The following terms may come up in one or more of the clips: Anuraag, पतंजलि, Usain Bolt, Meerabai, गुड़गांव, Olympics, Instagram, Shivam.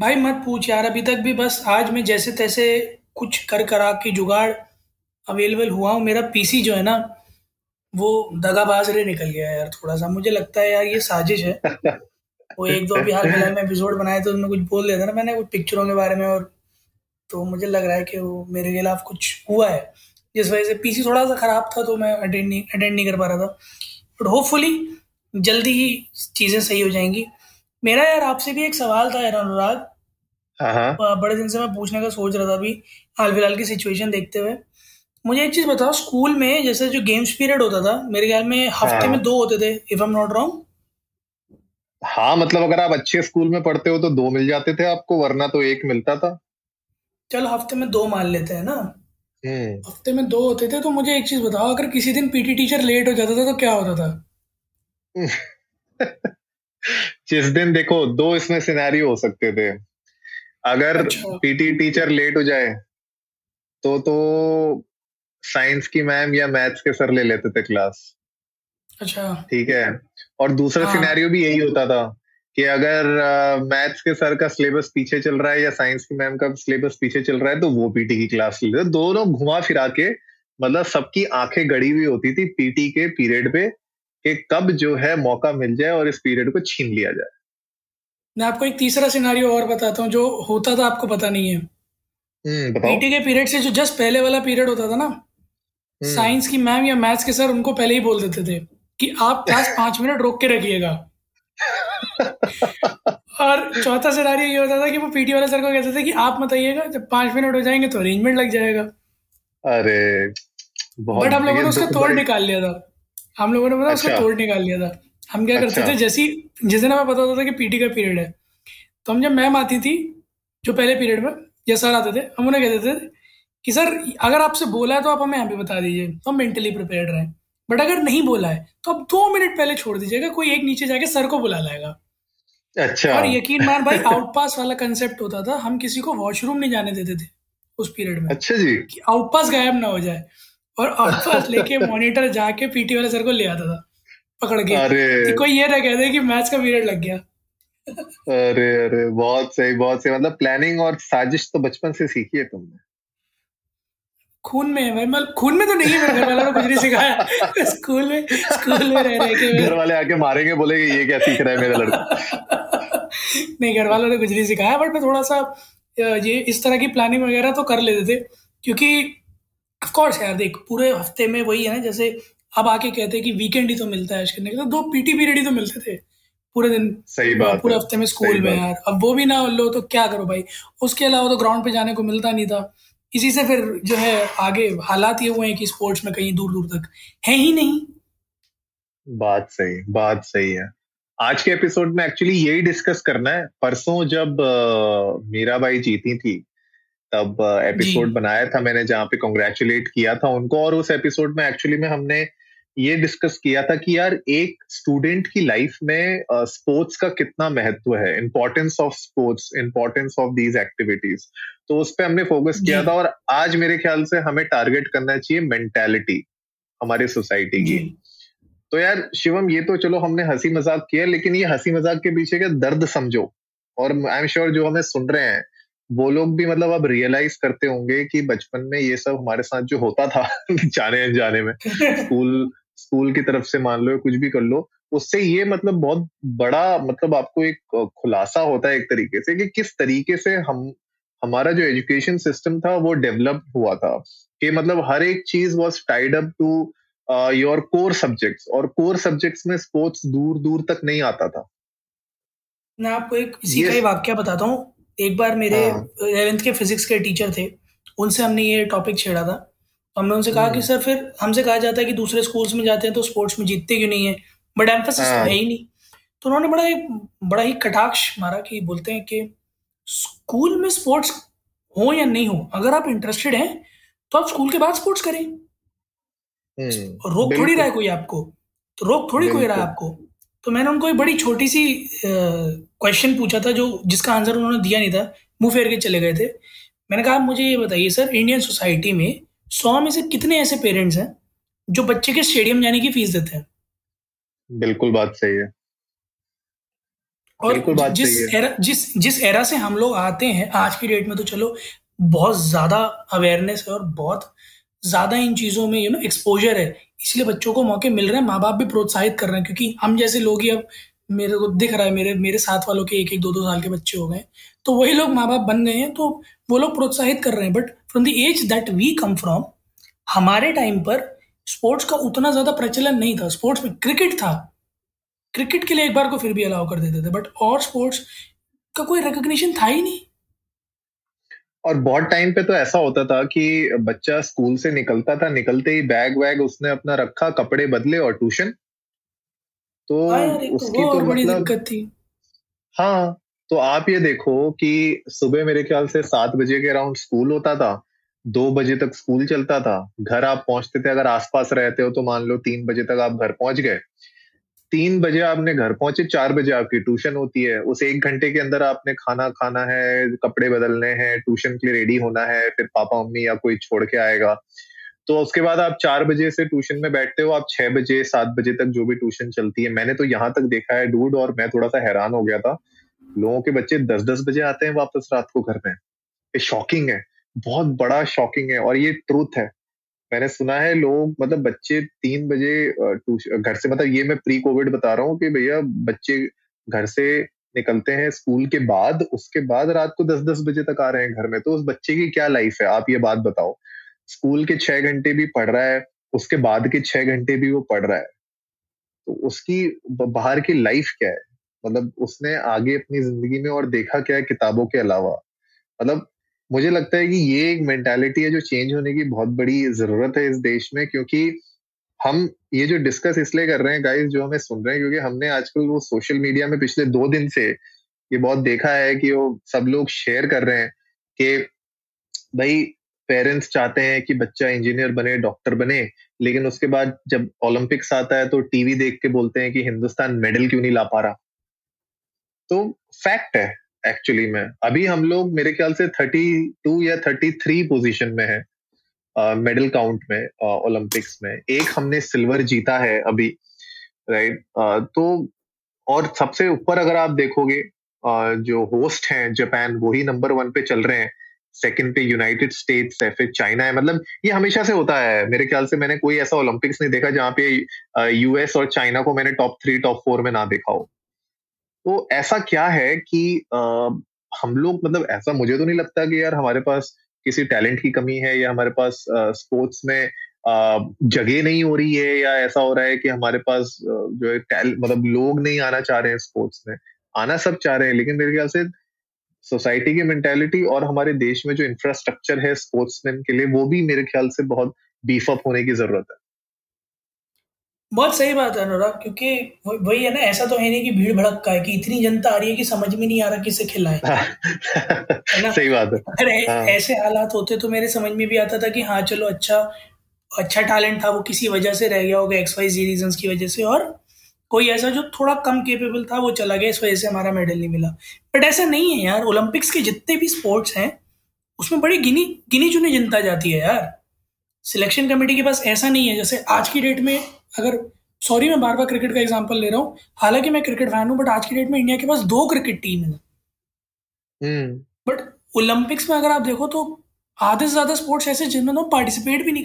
भाई मत पूछ यार, अभी तक भी बस आज मैं जैसे तैसे कुछ करा के जुगाड़ अवेलेबल हुआ हूँ। मेरा पीसी जो है ना वो दगाबाज रे निकल गया यार, थोड़ा सा मुझे लगता है यार ये साजिश है। वो एक दो भी हाल फिलहाल में एपिसोड बनाए तो उनमें कुछ बोल दिया था ना मैंने कुछ पिक्चरों के बारे में, और तो मुझे लग रहा है कि वो मेरे खिलाफ कुछ हुआ है, जिस वजह से पीसी थोड़ा सा खराब था तो मैं अटेंड नहीं कर पा रहा था। बट होपफुली जल्दी ही चीज़ें सही हो जाएंगी। मेरा यार आपसे भी एक सवाल था यार अनुराग, बड़े दिन से मैं पूछने का सोच रहा था। अभी हाल फिलहाल की सिचुएशन देखते हुए मुझे एक चीज़ बताओ, स्कूल में जैसे जो गेम्स पीरियड होता था मेरे ख्याल में हफ्ते में 2 होते थे if I am not wrong. हाँ मतलब अगर आप अच्छे स्कूल में पढ़ते हो तो 2 मिल जाते थे आपको, वरना तो 1 मिलता था। चलो हफ्ते में 2 मान लेते हैं ना, हफ्ते में 2 होते थे। तो मुझे एक चीज बताओ, अगर किसी दिन पीटी टीचर लेट हो जाता था तो क्या होता था? जिस दिन देखो 2 इसमें सिनेरियो हो सकते थे। अगर पीटी टीचर लेट हो जाए तो साइंस की मैम या मैथ्स के सर ले लेते थे क्लास। अच्छा ठीक है। और दूसरा सिनेरियो भी यही होता था कि अगर मैथ्स के सर का सिलेबस पीछे चल रहा है या साइंस की मैम का सिलेबस पीछे चल रहा है तो वो पीटी की क्लास ले लेते। दोनों घुमा फिरा के मतलब सबकी आंखें गड़ी हुई होती थी पीटी के पीरियड पे, कब जो है मौका मिल जाए और इस पीरियड को छीन लिया जाए। मैं आपको एक तीसरा सिनेरियो और बताता हूँ जो होता था, आपको पता नहीं है। पीटी के पीरियड से जो जस्ट पहले वाला पीरियड होता था ना, साइंस की मैम या मैथ्स के सर उनको पहले ही बोल देते थे कि आप क्लास 5 मिनट रोक के रखिएगा। और चौथा सिनेरियो ये होता था कि वो पीटी वाले सर को कहते थे कि आप मत आइएगा, जब 5 मिनट हो जाएंगे तो अरेंजमेंट लग जाएगा। अरे बट हम लोगों ने उसका तोड़ निकाल लिया था, हम लोगों ने पता उसका तोड़ निकाल लिया था। हम क्या करते थे, जैसे ना मैं पता होता था कि पीटी का पीरियड है तो हम जब मैम आती थी जो पहले पीरियड में या सर आते थे, हम उन्हें कहते थे कि सर अगर आपसे बोला है तो आप हमें यहाँ पे बता दीजिए तो हम मेंटली प्रिपेयर्ड रहें, बट अगर नहीं बोला है तो आप 2 मिनट पहले छोड़ दीजिएगा, कोई एक नीचे जाके सर को बुला लाएगा। अच्छा। और यकीन मान भाई आउटपास वाला कंसेप्ट होता था, हम किसी को वॉशरूम नहीं जाने देते थे उस पीरियड में। अच्छा जी। कि आउटपास गायब ना हो जाए, और आउटपास लेके मॉनिटर जाके पीटी वाले सर को ले आता था पकड़ के। अरे कोई ये ना कह दे कि मैथ्स का पीरियड लग गया। अरे अरे बहुत सही मतलब प्लानिंग और साजिश तो बचपन से सीखी है तुमने। खून में है भाई, मतलब खून में तो नहीं है, मेरे घर वालों ने कुछ नहीं सिखाया। स्कूल में रह के घर वाले आके मारेंगे, बोलेंगे ये क्या सीख रहा है मेरा लड़का। नहीं घर वालों ने कुछ नहीं सिखाया, बट मैं थोड़ा सा ये इस तरह की प्लानिंग वगैरह तो कर लेते थे क्योंकि ऑफ कोर्स यार देख पूरे हफ्ते में वही है ना, जैसे अब आके कहते हैं कि वीकेंड ही तो मिलता है ऐश करने के, तो 2 पीटी पीरियड ही तो मिलते थे पूरे दिन। सही बात। पूरे हफ्ते में स्कूल में यार, अब वो भी ना लो तो क्या करो भाई, उसके अलावा तो ग्राउंड पे जाने को मिलता नहीं था। इसी से फिर जो है आगे हालात ये हुए हैं कि स्पोर्ट्स में कहीं दूर दूर तक है ही नहीं। बात सही है। आज के एपिसोड में एक्चुअली यही डिस्कस करना है। परसों जब मीराबाई जीती थी तब एपिसोड बनाया था मैंने जहाँ पे कांग्रेचुलेट किया था उनको, और उस एपिसोड में एक्चुअली में हमने ये डिस्कस किया था कि यार एक स्टूडेंट की लाइफ में स्पोर्ट्स का कितना महत्व है, importance of sports, importance of these activities. तो उस पर हमने फोकस किया था, और आज मेरे ख्याल से हमें टारगेट करना चाहिए मेंटालिटी हमारी सोसाइटी की। तो यार शिवम ये तो चलो हमने हंसी मजाक किया, लेकिन ये हंसी मजाक के पीछे का दर्द समझो, और आई एम श्योर जो हमें सुन रहे हैं वो लोग भी मतलब अब रियलाइज करते होंगे कि बचपन में ये सब हमारे साथ जो होता था जाने अनजाने में स्कूल की तरफ से मान लो कुछ भी कर लो, उससे ये मतलब बहुत बड़ा मतलब आपको एक खुलासा होता है एक तरीके से कि किस तरीके से हमारा जो एजुकेशन सिस्टम था वो डेवलप हुआ था कि मतलब हर एक चीज was tied up to your core subjects, और कोर सब्जेक्ट्स में स्पोर्ट्स दूर दूर तक नहीं आता था। मैं आपको एक इसी का ही वाक्य बताता हूँ। एक बार मेरे 11th के फिजिक्स के टीचर थे, उनसे हमने ये टॉपिक छेड़ा था। हमने उनसे कहा कि सर फिर हमसे कहा जाता है कि दूसरे स्कूल्स में जाते हैं तो स्पोर्ट्स में जीतते क्यों नहीं है, बट एम्फेसिस है ही नहीं। तो उन्होंने बड़ा ही कटाक्ष मारा कि बोलते हैं कि स्कूल में स्पोर्ट्स हो या नहीं हो, अगर आप इंटरेस्टेड हैं तो आप स्कूल के बाद स्पोर्ट्स करें, रोक थोड़ी रहा है कोई आपको, तो रोक थोड़ी कोई रहा आपको। तो मैंने उनको एक बड़ी छोटी सी क्वेश्चन पूछा था जो जिसका आंसर उन्होंने दिया नहीं था, मुंह फेर के चले गए थे। मैंने कहा आप मुझे ये बताइए सर, इंडियन सोसाइटी में 100 में से कितने ऐसे पेरेंट्स हैं जो बच्चे के स्टेडियम जाने की फीस देते हैं? बिल्कुल बात सही है। और जिस एरा से हम लोग आते हैं आज की डेट में, तो चलो बहुत ज़्यादा अवेयरनेस है और बहुत ज़्यादा इन चीज़ों में एक्सपोजर है, इसलिए बच्चों को मौके मिल रहे हैं, माँ बाप भी प्रोत्साहित कर रहे हैं, क्योंकि हम जैसे लोग ही अब मेरे को दिख रहा है मेरे साथ वालों के 1-2 साल के बच्चे हो गए, तो वही लोग माँ बाप बन गए हैं, तो वो लोग प्रोत्साहित कर रहे हैं। But from the age that we come from, हमारे टाइम पर स्पोर्ट्स का उतना ज़्यादा प्रचलन नहीं था। स्पोर्ट्स में क्रिकेट था, क्रिकेट के लिए एक बार को फिर भी अलाउ कर देते थे, बट और स्पोर्ट्स का कोई रिकॉग्निशन था ही नहीं। और बहुत टाइम पे तो ऐसा होता था कि बच्चा स्कूल से निकलता था, निकलते ही बैग वैग उसने अपना रखा, कपड़े बदले और ट्यूशन। तो उसकी तो बड़ी दिक्कत थी। हाँ, तो आप ये देखो कि सुबह मेरे ख्याल से 7 बजे के अराउंड स्कूल होता था, 2 बजे तक स्कूल चलता था, घर आप पहुंचते थे, अगर आसपास रहते हो तो मान लो 3 बजे तक आप घर पहुंच गए, 3 बजे आपने घर पहुंचे, 4 बजे आपकी ट्यूशन होती है, उस 1 घंटे के अंदर आपने खाना खाना है, कपड़े बदलने हैं, ट्यूशन के लिए रेडी होना है, फिर पापा मम्मी या कोई छोड़ के आएगा, तो उसके बाद आप 4 बजे से ट्यूशन में बैठते हो, आप 6 बजे 7 बजे तक जो भी ट्यूशन चलती है। मैंने तो यहाँ तक देखा है डूड, और मैं थोड़ा सा हैरान हो गया था, लोगों के बच्चे 10-10 बजे आते हैं वापस रात को घर में। ये शॉकिंग है, बहुत बड़ा शॉकिंग है, और ये ट्रूथ है। मैंने सुना है लोग बच्चे 3 बजे घर से, ये मैं प्री कोविड बता रहा हूँ कि भैया बच्चे घर से निकलते हैं स्कूल के बाद, उसके बाद रात को 10-10 बजे तक आ रहे हैं घर में, तो उस बच्चे की क्या लाइफ है? आप ये बात बताओ, स्कूल के 6 घंटे भी पढ़ रहा है, उसके बाद के 6 घंटे भी वो पढ़ रहा है, तो उसकी बाहर की लाइफ क्या है? उसने आगे अपनी जिंदगी में और देखा क्या है किताबों के अलावा? मुझे लगता है कि ये एक मेंटालिटी है जो चेंज होने की बहुत बड़ी जरूरत है इस देश में, क्योंकि हम ये जो डिस्कस इसलिए कर रहे हैं गाइस जो हमें सुन रहे हैं, क्योंकि हमने आजकल वो सोशल मीडिया में पिछले 2 दिन से ये बहुत देखा है कि वो सब लोग शेयर कर रहे हैं कि भाई पेरेंट्स चाहते हैं कि बच्चा इंजीनियर बने, डॉक्टर बने, लेकिन उसके बाद जब ओलंपिक्स आता है तो टीवी देख के बोलते हैं कि हिंदुस्तान मेडल क्यों नहीं ला पा रहा। तो फैक्ट है एक्चुअली में, अभी हम लोग मेरे ख्याल से 32 या 33 पोजीशन में है मेडल काउंट में ओलंपिक्स में, एक हमने सिल्वर जीता है अभी, राइट। तो और सबसे ऊपर अगर आप देखोगे जो होस्ट हैं जापान, वही नंबर 1 पे चल रहे हैं, सेकंड पे यूनाइटेड स्टेट्स है, फिर चाइना है। ये हमेशा से होता है, मेरे ख्याल से मैंने कोई ऐसा ओलंपिक्स नहीं देखा जहाँ पे यूएस और चाइना को मैंने टॉप 3 टॉप 4 में ना देखा हो। तो ऐसा क्या है कि हम लोग ऐसा मुझे तो नहीं लगता कि यार हमारे पास किसी टैलेंट की कमी है या हमारे पास स्पोर्ट्स में जगह नहीं हो रही है, या ऐसा हो रहा है कि हमारे पास जो है लोग नहीं आना चाह रहे हैं स्पोर्ट्स में। आना सब चाह रहे हैं, लेकिन मेरे ख्याल से सोसाइटी की मेंटालिटी और हमारे देश में जो इंफ्रास्ट्रक्चर है स्पोर्ट्समैन के लिए, वो भी मेरे ख्याल से बहुत बीफ अप होने की जरूरत है। बहुत सही बात है अनुराग, क्योंकि वही है ना, ऐसा तो है नहीं कि भीड़ भड़का है कि इतनी जनता आ रही है कि समझ में नहीं आ रहा किसे खिलाएं। सही बात है। अगर ऐसे हालात होते तो मेरे समझ में भी आता था कि हाँ चलो अच्छा टैलेंट था, वो किसी वजह से रह गया होगा, XYZ रीजंस की वजह से, और कोई ऐसा जो थोड़ा कम केपेबल था वो चला गया, इस वजह से हमारा मेडल नहीं मिला। बट ऐसा नहीं है यार, ओलंपिक्स के जितने भी स्पोर्ट्स हैं उसमें बड़ी गिनी चुनी जनता जाती है यार। सिलेक्शन कमेटी के पास ऐसा नहीं है जैसे आज की डेट में, अगर सॉरी मैं बार बार क्रिकेट का एग्जांपल ले रहा हूँ, हालांकि मैं क्रिकेट फैन हूँ, बट आज की डेट में इंडिया के पास 2 क्रिकेट टीम है, बट ओलंपिक्स में अगर आप देखो तो आधे से ज्यादा स्पोर्ट्स ऐसे जिनमें लोग पार्टिसिपेट भी नहीं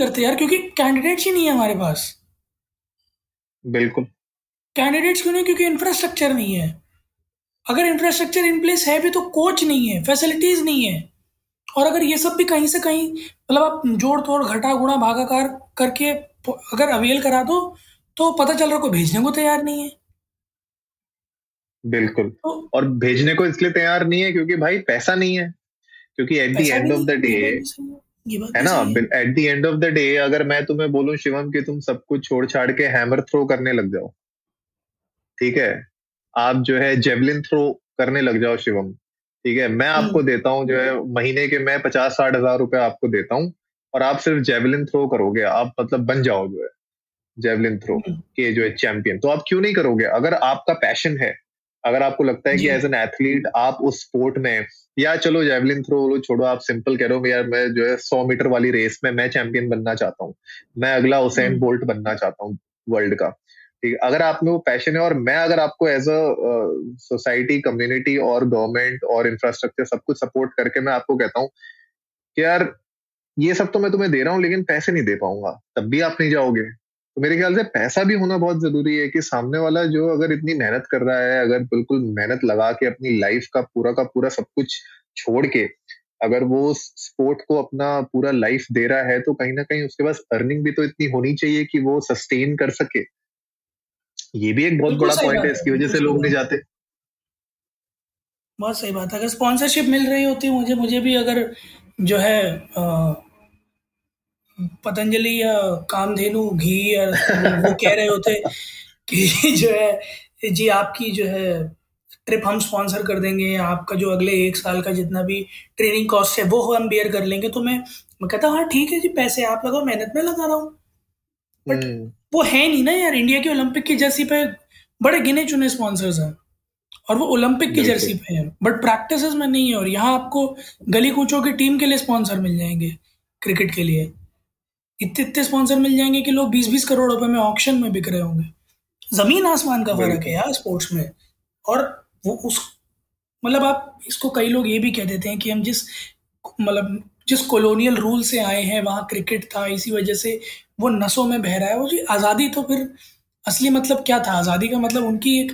करते यार, क्योंकि कैंडिडेट्स ही नहीं है हमारे पास। बिल्कुल कैंडिडेट्स क्यों नहीं? क्योंकि इंफ्रास्ट्रक्चर नहीं है। अगर इंफ्रास्ट्रक्चर इन प्लेस है भी तो कोच नहीं है, फैसिलिटीज नहीं है, और अगर ये सब भी कहीं से कहीं आप जोड़ तोड़ घटा गुणा भागाकार करके अगर अवेल करा दो तो पता चल रहा कोई भेजने को तैयार नहीं है। बिल्कुल तो, और भेजने को इसलिए तैयार नहीं है क्योंकि भाई पैसा नहीं है, क्योंकि at the end of the day है ना। At the end of the day अगर मैं तुम्हें बोलूं शिवम कि तुम सब कुछ छोड़ छाड़ के हैमर थ्रो करने लग जाओ, ठीक है, आप जो है जेवलिन थ्रो करने लग जाओ शिवम, ठीक है, मैं आपको देता हूँ जो है महीने के मैं 50-60 हजार रुपए आपको देता हूँ और आप सिर्फ जेवलिन थ्रो करोगे, आप मतलब बन जाओ जो है जेवलिन थ्रो के जो है चैंपियन, तो आप क्यों नहीं करोगे? अगर आपका पैशन है, अगर आपको लगता है कि एज एन एथलीट आप उस स्पोर्ट में, या चलो जेवलिन थ्रो छोड़ो, आप सिंपल कह रहे हो यार मैं जो है 100 मीटर वाली रेस में मैं चैंपियन बनना चाहता हूँ, मैं अगला उसेन बोल्ट बनना चाहता हूँ वर्ल्ड का, ठीक है, अगर आप में वो पैशन है और मैं अगर आपको एज अ सोसाइटी, कम्युनिटी और गवर्नमेंट और इंफ्रास्ट्रक्चर सब कुछ सपोर्ट करके मैं आपको कहता हूँ कि यार ये सब तो मैं तुम्हें दे रहा हूँ लेकिन पैसे नहीं दे पाऊंगा, तब भी आप नहीं जाओगे। तो मेरे ख्याल से पैसा भी होना बहुत जरूरी है कि सामने वाला जो अगर इतनी मेहनत कर रहा है, अगर बिल्कुल मेहनत लगा के अपनी लाइफ का पूरा सब कुछ छोड़ के अगर वो स्पोर्ट को अपना पूरा लाइफ दे रहा है तो कहीं ना कहीं उसके पास अर्निंग भी तो इतनी होनी चाहिए कि वो सस्टेन कर सके। ये भी एक बहुत बड़ा पॉइंट है, इसकी वजह से लोग नहीं जाते। बहुत सही बात है। अगर स्पॉन्सरशिप मिल रही होती मुझे भी अगर जो है पतंजलि या कामधेनु घी या वो कह रहे होते कि जो है जी आपकी जो है ट्रिप हम स्पॉन्सर कर देंगे, आपका जो अगले 1 साल का जितना भी ट्रेनिंग कॉस्ट है वो हम बेयर कर लेंगे, तो मैं कहता हाँ ठीक है जी, पैसे आप लगाओ, मेहनत में लगा रहा हूँ, बट वो है नहीं ना यार। इंडिया की ओलंपिक की जर्सी पे बड़े गिने चुने स्पॉन्सर्स हैं और वो ओलंपिक की जर्सी पे है, बट प्रैक्टिस में नहीं है। और यहाँ आपको गली कूचों की टीम के लिए स्पॉन्सर मिल जाएंगे, क्रिकेट के लिए इतने स्पॉन्सर मिल जाएंगे कि लोग 20-20 करोड़ रुपए में ऑक्शन में बिक रहे होंगे। जमीन आसमान का फर्क है यार स्पोर्ट्स में। और वो उस मतलब आप इसको कई लोग ये भी कह देते हैं कि हम जिस कॉलोनियल रूल से आए हैं वहाँ क्रिकेट था, इसी वजह से वो नसों में बह रहा है। वो जी आज़ादी तो फिर असली मतलब क्या था? आज़ादी का मतलब उनकी एक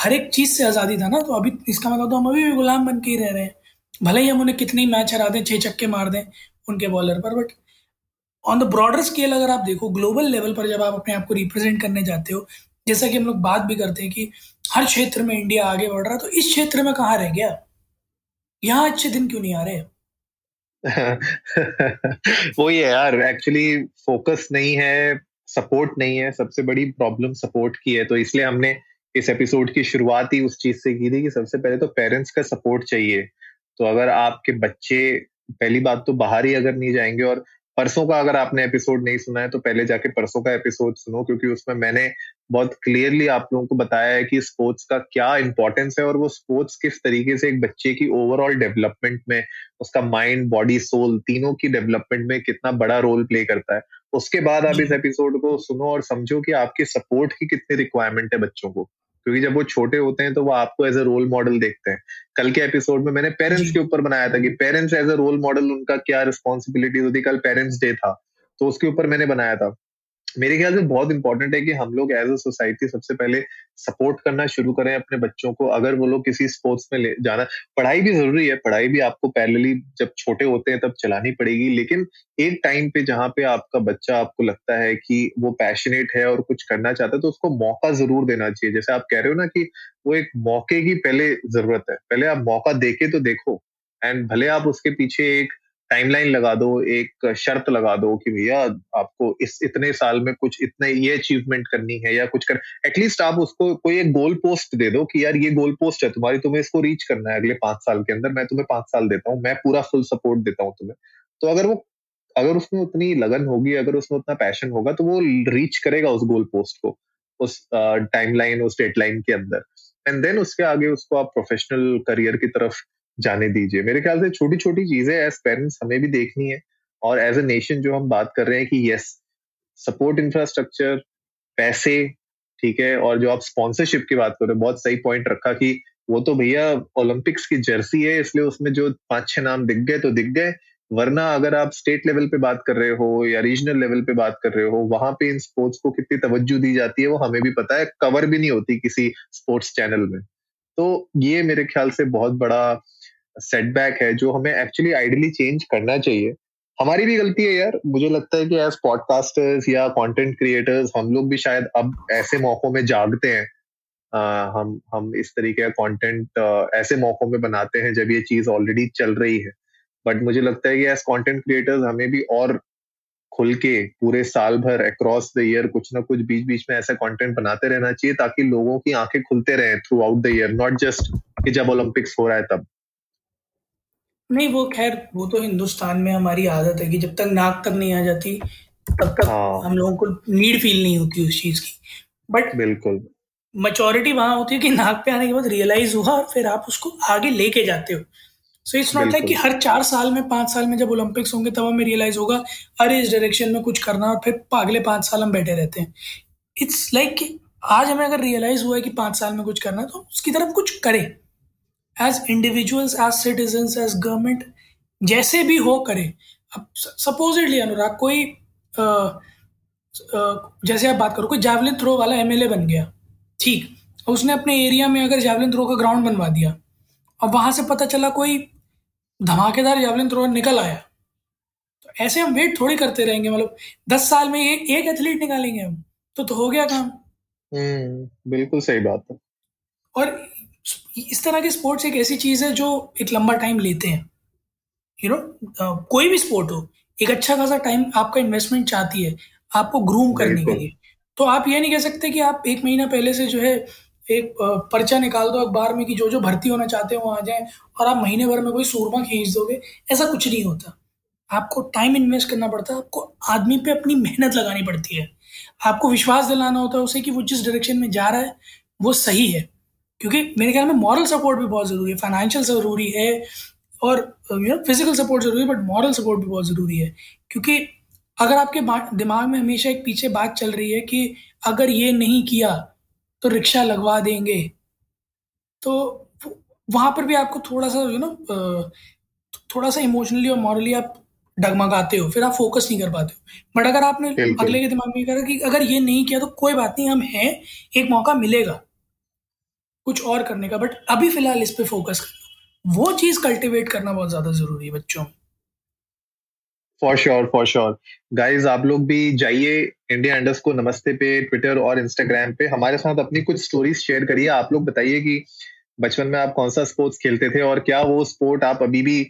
हर एक चीज़ से आज़ादी था ना, तो अभी इसका मतलब तो हम अभी भी गुलाम बन के ही रह रहे हैं, भले ही हम उन्हें कितने मैच हरा दें, 6 छक्के मार दें उनके बॉलर पर। But on the broader scale अगर आप देखो, ग्लोबल लेवल पर जब आप अपने आप को रिप्रेजेंट करने जाते हो, जैसा कि हम लोग बात भी करते हैं कि हर क्षेत्र में इंडिया आगे बढ़ रहा है, तो इस क्षेत्र में कहाँ रह गया? यहाँ अच्छे दिन क्यों नहीं आ रहे? वही है यार, एक्चुअली फोकस नहीं है, सपोर्ट नहीं है, सबसे बड़ी प्रॉब्लम सपोर्ट की है। तो इसलिए हमने इस एपिसोड की शुरुआत ही उस चीज से की थी कि सबसे पहले तो पेरेंट्स का सपोर्ट चाहिए। तो अगर आपके बच्चे पहली बात तो बाहर ही अगर नहीं जाएंगे, और परसों का अगर आपने एपिसोड नहीं सुना है तो पहले जाके परसों का एपिसोड सुनो, क्योंकि उसमें मैंने बहुत क्लियरली आप लोगों को बताया है कि स्पोर्ट्स का क्या इंपॉर्टेंस है और वो स्पोर्ट्स किस तरीके से एक बच्चे की ओवरऑल डेवलपमेंट में, उसका माइंड, बॉडी, सोल, तीनों की डेवलपमेंट में कितना बड़ा रोल प्ले करता है। उसके बाद आप इस एपिसोड को सुनो और समझो कि आपके सपोर्ट की कितनी रिक्वायरमेंट है बच्चों को, क्योंकि जब वो छोटे होते हैं तो वो आपको एज अ रोल मॉडल देखते हैं। कल के एपिसोड में मैंने पेरेंट्स के ऊपर बनाया था कि parents as a role model, उनका क्या रिस्पॉन्सिबिलिटीज होती। कल पेरेंट्स डे था तो उसके ऊपर मैंने बनाया था। मेरे ख्याल से बहुत इंपॉर्टेंट है कि हम लोग एज अ सोसाइटी सबसे पहले सपोर्ट करना शुरू करें अपने बच्चों को। अगर वो लोग किसी स्पोर्ट्स में ले जाना, पढ़ाई भी जरूरी है, पढ़ाई भी आपको पैरेलली जब छोटे होते हैं तब चलानी पड़ेगी, लेकिन एक टाइम पे जहाँ पे आपका बच्चा, आपको लगता है कि वो पैशनेट है और कुछ करना चाहता है, तो उसको मौका जरूर देना चाहिए। जैसे आप कह रहे हो ना कि वो एक मौके की पहले जरूरत है, पहले आप मौका देके तो देखो, एंड भले आप उसके पीछे एक टाइमलाइन लगा दो, एक शर्त लगा दो कि भैया आपको इस इतने साल में कुछ इतने ये अचीवमेंट करनी है या कुछ कर, एटलीस्ट आप उसको कोई एक गोल पोस्ट दे दो कि यार ये गोल पोस्ट है तुम्हारी, तुम्हें इसको रीच करना है अगले 5 साल के अंदर, मैं तुम्हें 5 साल देता हूँ, मैं पूरा फुल सपोर्ट देता हूँ तुम्हें। तो अगर उसमें उतनी लगन होगी, अगर उसमें उतना पैशन होगा तो वो रीच करेगा उस गोल पोस्ट को, उस टाइमलाइन, उस डेडलाइन के अंदर, एंड देन उसके आगे उसको आप प्रोफेशनल करियर की तरफ जाने दीजिए। मेरे ख्याल से छोटी छोटी चीजें एज पेरेंट्स हमें भी देखनी है, और एज ए नेशन जो हम बात कर रहे हैं कि यस, सपोर्ट, इंफ्रास्ट्रक्चर, पैसे, ठीक है, और जो आप स्पॉन्सरशिप की बात कर रहे हो, बहुत सही पॉइंट रखा कि वो तो भैया ओलंपिक्स की जर्सी है इसलिए उसमें जो 5-6 नाम दिख गए तो दिख गए, वरना अगर आप स्टेट लेवल पे बात कर रहे हो या रीजनल लेवल पे बात कर रहे हो, वहां पे इन स्पोर्ट्स को कितनी तवज्जो दी जाती है वो हमें भी पता है, कवर भी नहीं होती किसी स्पोर्ट्स चैनल में। तो ये मेरे ख्याल से बहुत बड़ा सेटबैक है जो हमें एक्चुअली आइडियली चेंज करना चाहिए। हमारी भी गलती है यार, मुझे लगता है कि एज पॉडकास्टर्स या कंटेंट क्रिएटर्स हम लोग भी शायद अब ऐसे मौकों में जागते हैं, हम इस तरीके का कंटेंट ऐसे मौकों में बनाते हैं जब ये चीज ऑलरेडी चल रही है। बट मुझे लगता है कि एज कंटेंट क्रिएटर्स हमें भी और खुल के पूरे साल भर अक्रॉस द ईयर कुछ ना कुछ बीच बीच में ऐसा कंटेंट बनाते रहना चाहिए ताकि लोगों की आंखें खुलते रहें throughout the year, not just कि जब ओलंपिक्स हो रहा है तब। नहीं, वो खैर वो तो हिंदुस्तान में हमारी आदत है कि जब तक नाक तक नहीं आ जाती तब तक हम लोगों को नीड फील नहीं होती उस चीज की, बट बिल्कुल मैच्योरिटी वहां होती है कि नाक पे आने के बाद रियलाइज हुआ और फिर आप उसको आगे लेके जाते हो। सो इट्स नॉट लाइक कि हर 4 साल में 5 साल में जब ओलंपिक्स होंगे तब हमें रियलाइज होगा अरे इस डायरेक्शन में कुछ करना और फिर अगले 5 साल हम बैठे रहते हैं। इट्स लाइक कि आज हमें अगर रियलाइज हुआ है कि 5 साल में कुछ करना है तो उसकी तरफ कुछ करें, as individuals, as citizens, as government, जैसे भी हो करें। अब सपोजिटली अनुराग कोई जैसे आप बात करो कोई जैवलिन थ्रो वाला एमएलए बन गया, ठीक, उसने अपने एरिया में अगर जैवलिन थ्रो का ग्राउंड बनवा दिया और वहां से पता चला कोई धमाकेदार जैवलिन थ्रोअर निकल आया, तो ऐसे हम वेट थोड़ी करते रहेंगे, मतलब 10 साल में एक एथलीट निकालेंगे हम, तो हो गया काम। बिल्कुल सही बात है। और इस तरह के स्पोर्ट्स एक ऐसी चीज है जो एक लंबा टाइम लेते हैं, यू नो, कोई भी स्पोर्ट हो एक अच्छा खासा टाइम आपका इन्वेस्टमेंट चाहती है आपको ग्रूम करने के लिए। तो आप ये नहीं कह सकते कि आप 1 महीना पहले से जो है एक पर्चा निकाल दो अखबार में कि जो जो भर्ती होना चाहते हो वहाँ आ जाए और आप महीने भर में कोई सूरमा खींच दोगे, ऐसा कुछ नहीं होता। आपको टाइम इन्वेस्ट करना पड़ता है, आपको आदमी पे अपनी मेहनत लगानी पड़ती है, आपको विश्वास दिलाना होता है उसे कि वो जिस डायरेक्शन में जा रहा है वो सही है, क्योंकि मेरे ख्याल में मॉरल सपोर्ट भी बहुत ज़रूरी है, फाइनेंशियल ज़रूरी है और यू नो फिजिकल सपोर्ट ज़रूरी है, बट मॉरल सपोर्ट भी बहुत ज़रूरी है। क्योंकि अगर आपके दिमाग में हमेशा एक पीछे बात चल रही है कि अगर ये नहीं किया तो रिक्शा लगवा देंगे, तो वहाँ पर भी आपको थोड़ा सा यू नो थोड़ा सा इमोशनली और मॉरली आप डगमगाते हो, फिर आप फोकस नहीं कर पाते हो। बट अगर आपने अगले के दिमाग में कहा कि अगर ये नहीं किया तो कोई बात नहीं, हम हैं, एक मौका मिलेगा कुछ और करने का, बट अभी फिलहाल इस पे फोकस कर लो, वो चीज़ कल्टिवेट करना बहुत ज़्यादा ज़रूरी है बच्चों। For sure. Guys, आप लोग भी जाइए India_Namaste पे Twitter और Instagram पे हमारे साथ अपनी कुछ स्टोरीज शेयर करिए। आप लोग बताइए कि बचपन में आप कौन सा स्पोर्ट्स खेलते थे और क्या वो स्पोर्ट आप अभी भी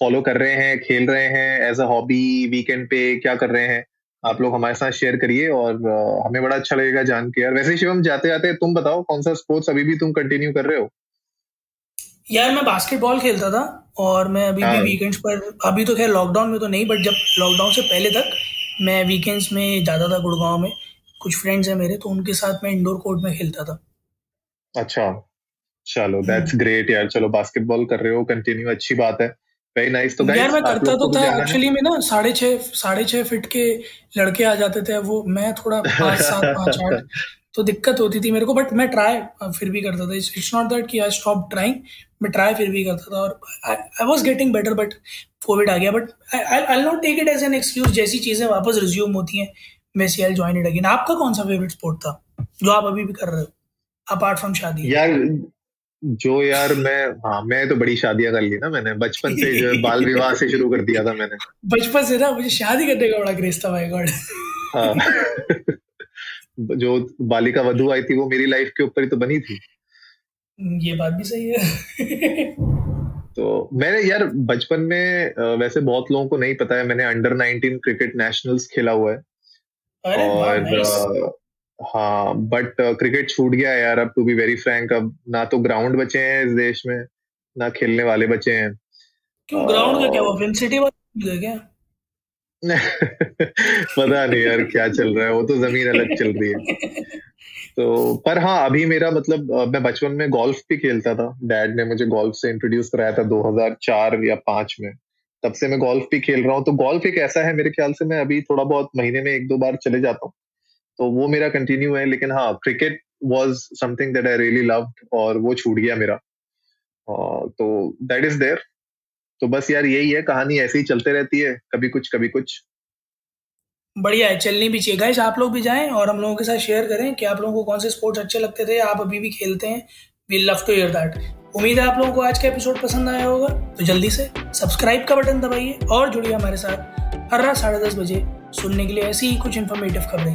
फॉलो कर रहे हैं, खेल रहे हैं एज अ हॉबी, वीकेंड पे क्या कर रहे हैं, आप लोग हमारे साथ शेयर करिए और हमें बड़ा अच्छा लगेगा जान के। यार वैसे शिवम, जाते जाते तुम बताओ कौन सा स्पोर्ट्स अभी भी तुम कंटिन्यू कर रहे हो? यार मैं बास्केटबॉल खेलता था और मैं अभी भी वीकेंड्स पर, अभी तो खैर लॉकडाउन में तो नहीं, बट जब लॉकडाउन से पहले तक मैं वीकेंड्स में जाता था गुड़गांव में, कुछ फ्रेंड्स हैं मेरे तो उनके साथ मैं इंडोर कोर्ट में खेलता था। अच्छा, चलो दैट्स ग्रेट यार, चलो बास्केटबॉल कर रहे हो कंटिन्यू, अच्छी बात है, वेरी नाइस। तो यार मैं करता तो था एक्चुअली में ना 6.5 फिट के लड़के आ जाते थे, वो मैं थोड़ा 5'7" 5'8" तो दिक्कत होती थी मेरे को, बट मैं ट्राई फिर भी करता था। इट्स नॉट दैट कि आई स्टॉप ट्राइंग, मैं ट्राई फिर भी करता था और I was getting better, but Covid आ गया, but I will not take it as an excuse. जैसी चीज़ें वापस रिज्यूम होती हैं वैसे I will join it again. आपका कौन सा फेवरेट स्पोर्ट था जो आप अभी भी कर रहे हो अपार्ट फ्रॉम शादी? यार जो यार मैं तो बड़ी शादियां कर ली ना मैंने, बचपन से जो बाल विवाह से शुरू कर दिया था मैंने बचपन से ना, मुझे शादी करने का बड़ा क्रेज था। माय गॉड, हाँ जो बालिका वधू आई थी वो मेरी लाइफ के ऊपर ही तो बनी थी। ये बात भी सही है तो मैंने यार बचपन में, वैसे बहुत लोगों को नहीं पता है, मैंने अंडर 19 क्रिकेट नेशनल्स खेला हुआ है। अरे और हाँ, बट क्रिकेट छूट गया यार अब, टू बी वेरी फ्रैंक। अब ना तो ग्राउंड बचे हैं इस देश में, ना खेलने वाले बचे हैं। क्यों ग्राउंड का क्या हुआ? फिल्म सिटी वाला क्या? पता नहीं यार क्या चल रहा है, वो तो जमीन अलग चल रही है। तो पर हाँ अभी मेरा मतलब, मैं बचपन में गोल्फ भी खेलता था, डैड ने मुझे गोल्फ से इंट्रोड्यूस कराया था 2004 या 2005 में, तब से मैं गोल्फ भी खेल रहा हूँ। तो गोल्फ एक ऐसा है मेरे ख्याल से, मैं अभी थोड़ा बहुत महीने में 1-2 बार चले जाता हूँ, तो वो मेरा कंटिन्यू है। लेकिन हाँ cricket was something that I really loved और वो छूट गया मेरा, तो दैट इज देयर। तो बस यार यही है, कहानी ऐसे ही चलते रहती है, कभी कुछ कभी कुछ। बढ़िया है, चलनी भी चाहिए। गाइस आप लोग भी जाएं और हम लोगों के साथ शेयर करें कि आप लोगों को कौन से स्पोर्ट्स अच्छे लगते थे, आप अभी भी खेलते हैं। We love to hear that. उम्मीद है आप लोगों को आज का एपिसोड पसंद आया होगा, तो जल्दी से सब्सक्राइब का बटन दबाइए और जुड़िए हमारे साथ हर रात 10:30 बजे सुनने के लिए ऐसी ही कुछ इन्फॉर्मेटिव खबरें।